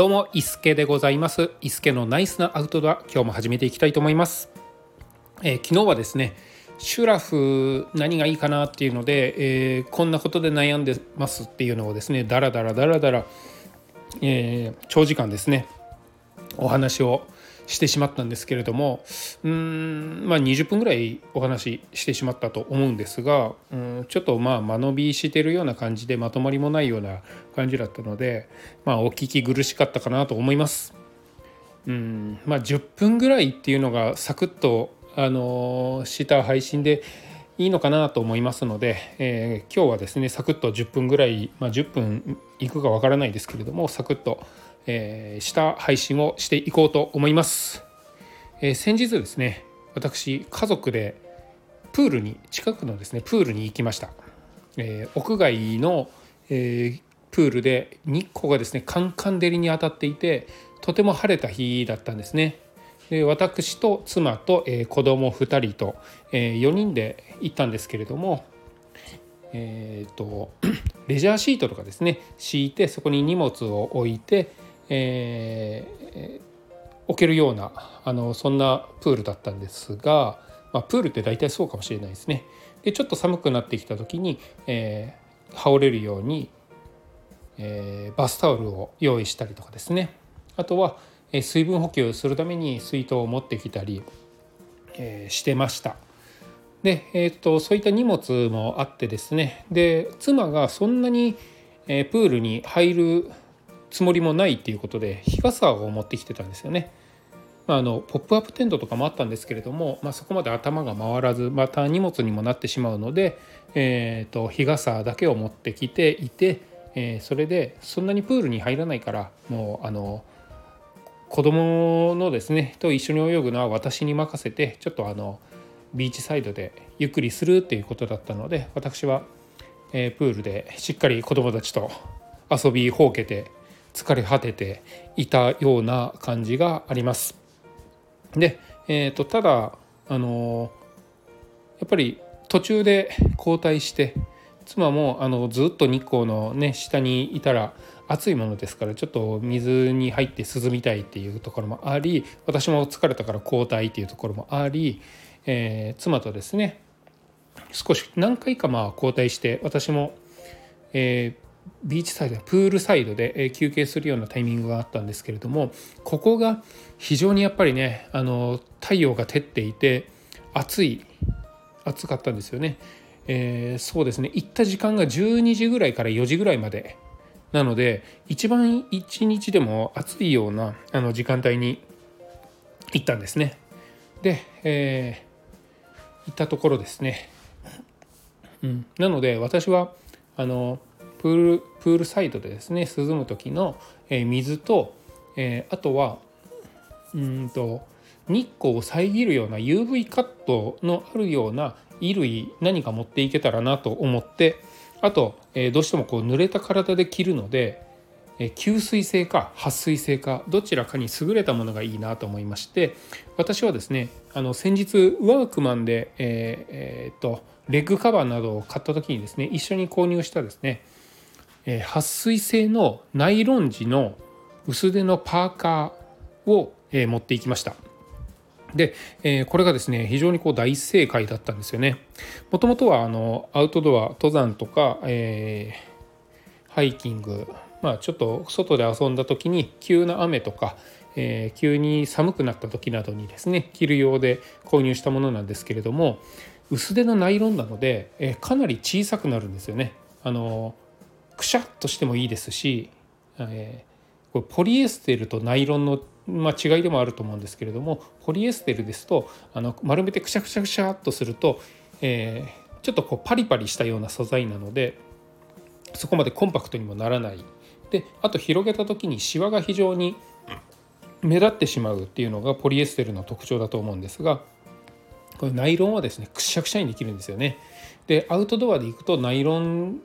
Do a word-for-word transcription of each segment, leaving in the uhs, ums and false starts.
どうもいすけでございます。いすけのナイスなアウトドア、今日も始めていきたいと思います。えー、昨日はですね、シュラフ何がいいかなっていうので、えー、こんなことで悩んでますっていうのをですね、だらだらだらだら、えー、長時間ですねお話をしてしまったんですけれども、うーん、まあ、にじゅっぷんぐらいお話ししてしまったと思うんですが、うーんちょっとまあ間延びしてるような感じで、まとまりもないような感じだったので、まあ、お聞き苦しかったかなと思います。うーん、まあ、じゅっぷんぐらいっていうのがサクッと、あのー、した配信でいいのかなと思いますので、えー、今日はですねサクッとじゅっぷんぐらい、まあ、じゅっぷんいくかわからないですけれども、サクッとえー、した配信をしていこうと思います。えー、先日ですね、私家族でプールに近くのですねプールに行きました。えー、屋外の、えー、プールで日光がですねカンカン照りに当たっていて、とても晴れた日だったんですね。で、私と妻と、えー、子供ふたりと、えー、よにんで行ったんですけれども、えー、とレジャーシートとかですね敷いて、そこに荷物を置いて、えー、置けるようなあのそんなプールだったんですが、まあ、プールって大体そうかもしれないですね。で、ちょっと寒くなってきた時に、えー、羽織れるように、えー、バスタオルを用意したりとかですね、あとは、えー、水分補給するために水筒を持ってきたり、えー、してました。で、えー、とそういった荷物もあってですね、で妻がそんなに、えー、プールに入るつもりもないっていうことで、日傘を持ってきてたんですよね。まあ、あのポップアップテントとかもあったんですけれども、まあ、そこまで頭が回らず、また荷物にもなってしまうので、えー、と日傘だけを持ってきていて、えー、それでそんなにプールに入らないから、もうあの子供のですねと一緒に泳ぐのは私に任せて、ちょっとあのビーチサイドでゆっくりするっていうことだったので、私は、えー、プールでしっかり子供たちと遊びほうけて疲れ果てていたような感じがあります。で、えー、とただ、あのー、やっぱり途中で交代して、妻もあのずっと日光の、ね、下にいたら暑いものですから、ちょっと水に入って涼みたいっていうところもあり、私も疲れたから交代っていうところもあり、えー、妻とですね少し何回かまあ交代して、私も、えービーチサイド、プールサイドで休憩するようなタイミングがあったんですけれども、ここが非常にやっぱりね、あの太陽が照っていて暑い暑かったんですよね。えー、そうですね、行った時間がじゅうにじぐらいからよじぐらいまでなので、一番一日でも暑いようなあの時間帯に行ったんですね。で、えー、行ったところですね、うん、なので私はあのプール、プールサイドでですね涼む時の、えー、水と、えー、あとはうんと日光を遮るような ユーブイ カットのあるような衣類、何か持っていけたらなと思って、あと、えー、どうしてもこう濡れた体で着るので、えー、吸水性か撥水性かどちらかに優れたものがいいなと思いまして、私はですねあの先日ワークマンで、えーえー、とレッグカバーなどを買った時にですね一緒に購入したですね撥水性のナイロン地の薄手のパーカーを持っていきました。で、これがですね非常にこう大正解だったんですよね。もともとはあのアウトドア、登山とか、えー、ハイキング、まあ、ちょっと外で遊んだ時に急な雨とか、えー、急に寒くなった時などにですね着る用で購入したものなんですけれども、薄手のナイロンなので、えー、かなり小さくなるんですよね。あのくしゃっとしてもいいですし、えー、これポリエステルとナイロンの、まあ、違いでもあると思うんですけれども、ポリエステルですとあの丸めてくしゃくしゃくしゃっとすると、えー、ちょっとこうパリパリしたような素材なので、そこまでコンパクトにもならない。で、あと広げた時にシワが非常に目立ってしまうっていうのがポリエステルの特徴だと思うんですが、これナイロンはですねくしゃくしゃにできるんですよね。で、アウトドアで行くとナイロン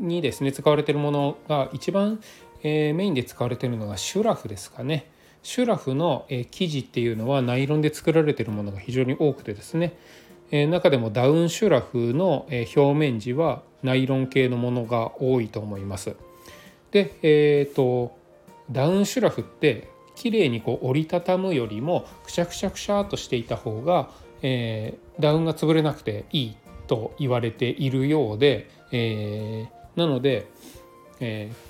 にですね使われているものが一番、えー、メインで使われているのがシュラフですかね。シュラフの、えー、生地っていうのはナイロンで作られているものが非常に多くてですね、えー、中でもダウンシュラフの、えー、表面地はナイロン系のものが多いと思います。で、えーとダウンシュラフってきれいにこう折りたたむよりもくしゃくしゃくしゃっとしていた方が、えー、ダウンが潰れなくていいと言われているようで、えー、なので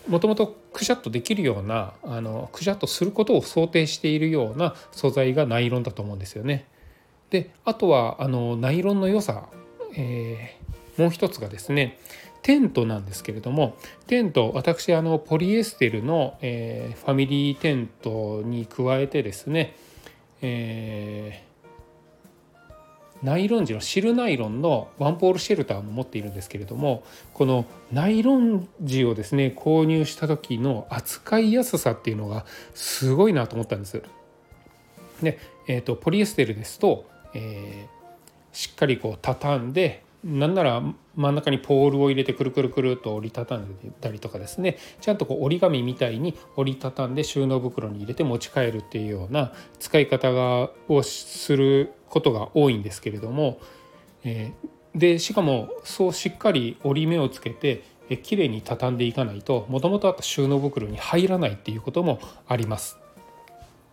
もともとくしゃっとできるようなあのくしゃっとすることを想定しているような素材がナイロンだと思うんですよね。であとはあのナイロンの良さ、えー、もう一つがですねテントなんですけれども、テント私あのポリエステルの、えー、ファミリーテントに加えてですね、えー、ナイロン地のシルナイロンのワンポールシェルターも持っているんですけれども、このナイロン地をですね購入した時の扱いやすさっていうのがすごいなと思ったんです。で、えーと、ポリエステルですと、えー、しっかりこう畳んで、なんなら真ん中にポールを入れてくるくるくると折りたたんでたりとかですね、ちゃんとこう折り紙みたいに折りたたんで収納袋に入れて持ち帰るっていうような使い方がをすることが多いんですけれども、えー、でしかもそうしっかり折り目をつけてきれいに畳んでいかないともともとあった収納袋に入らないっていうこともあります。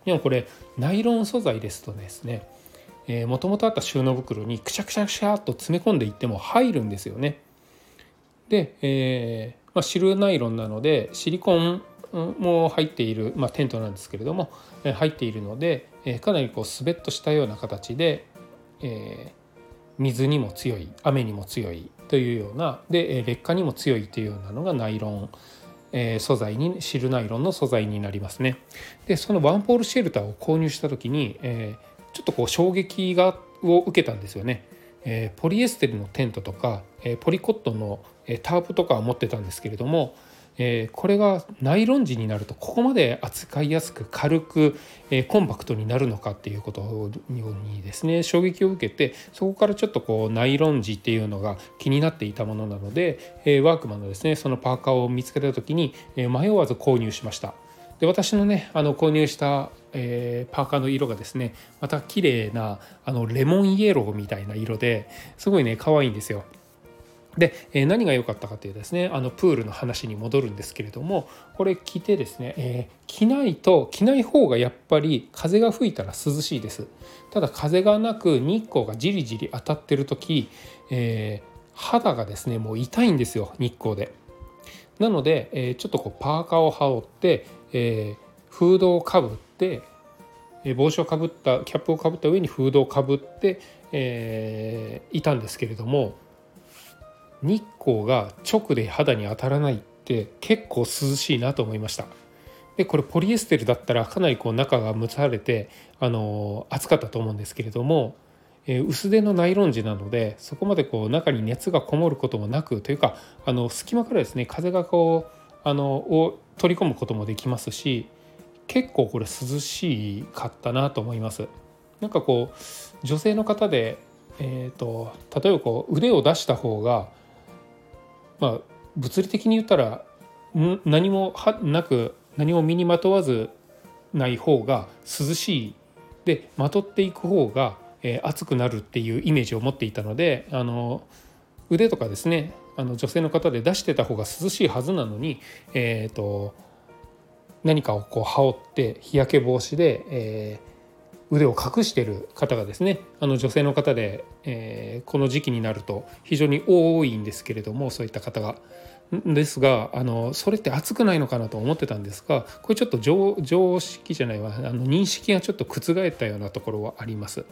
でもこれナイロン素材ですとですね、もともとあった収納袋にくしゃくしゃくしゃっと詰め込んでいっても入るんですよね。で、えーまあ、シルナイロンなのでシリコンも入っている、まあ、テントなんですけれども入っているので、かなりこうスベッとしたような形で、えー、水にも強い、雨にも強いというようなで劣化にも強いというようなのがナイロン素材にシルナイロンの素材になりますね。でそのワンポールシェルターを購入した時に、えーちょっとこう衝撃がを受けたんですよね、えー、ポリエステルのテントとか、えー、ポリコットンの、えー、タープとかは持ってたんですけれども、えー、これがナイロン地になるとここまで扱いやすく軽く、えー、コンパクトになるのかっていうことにですね衝撃を受けて、そこからちょっとこうナイロン地っていうのが気になっていたものなので、えー、ワークマンのですねそのパーカーを見つけた時に、えー、迷わず購入しました。で私のねあの購入した、えー、パーカーの色がですねまた綺麗なあのレモンイエローみたいな色ですごいね可愛いんですよ。で、えー、何が良かったかというとですねあのプールの話に戻るんですけれども、これ着てですね、えー、着ないと着ない方がやっぱり風が吹いたら涼しいです。ただ風がなく日光がじりじり当たってる時、えー、肌がですねもう痛いんですよ日光で。なので、えー、ちょっとこうパーカーを羽織って、えー、フードをかぶって、えー、帽子をかぶったキャップをかぶった上にフードをかぶって、えー、いたんですけれども、日光が直で肌に当たらないって結構涼しいなと思いました。でこれポリエステルだったらかなりこう中が蒸されて、あのー、暑かったと思うんですけれども、薄手のナイロン地なのでそこまでこう中に熱がこもることもなく、というかあの隙間からですね風がこうあのを取り込むこともできますし、結構これ涼しかったなと思います。なんかこう女性の方で、えーと、例えばこう腕を出した方が、まあ、物理的に言ったら何もなく何も身にまとわずない方が涼しいで、まとっていく方が暑くなるっていうイメージを持っていたので、あの腕とかですねあの女性の方で出してた方が涼しいはずなのに、えー、と何かをこう羽織って日焼け防止で、えー、腕を隠してる方がですねあの女性の方で、えー、この時期になると非常に多いんですけれども、そういった方がですがあのそれって暑くないのかなと思ってたんですが、これちょっと 常, 常識じゃないわあの認識がちょっと覆ったようなところはあります。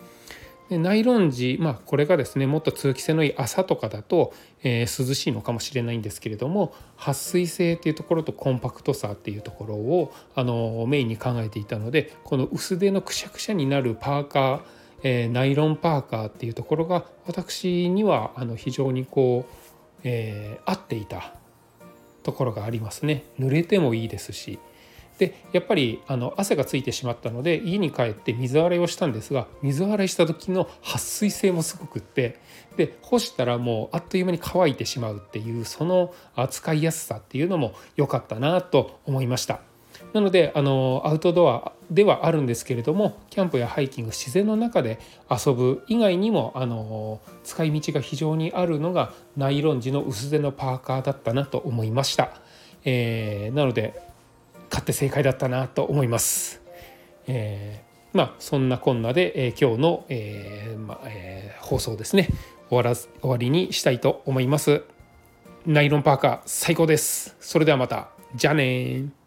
でナイロン地、まあ、これがですねもっと通気性のいい朝とかだと、えー、涼しいのかもしれないんですけれども、撥水性っていうところとコンパクトさっていうところをあのメインに考えていたので、この薄手のくしゃくしゃになるパーカー、えー、ナイロンパーカーっていうところが私にはあの非常にこう、えー、合っていたところがありますね。濡れてもいいですし、でやっぱりあの汗がついてしまったので家に帰って水洗いをしたんですが、水洗いした時の撥水性もすごくって、で干したらもうあっという間に乾いてしまうっていう、その扱いやすさっていうのも良かったなと思いました。なのであのアウトドアではあるんですけれども、キャンプやハイキング自然の中で遊ぶ以外にもあの使い道が非常にあるのがナイロン地の薄手のパーカーだったなと思いました。えー、なので勝手正解だったなと思います。えー、まあそんなこんなで、えー、今日の、えーまあえー、放送ですね終わらず終わりにしたいと思います。ナイロンパーカー最高です。それではまた。じゃあねー。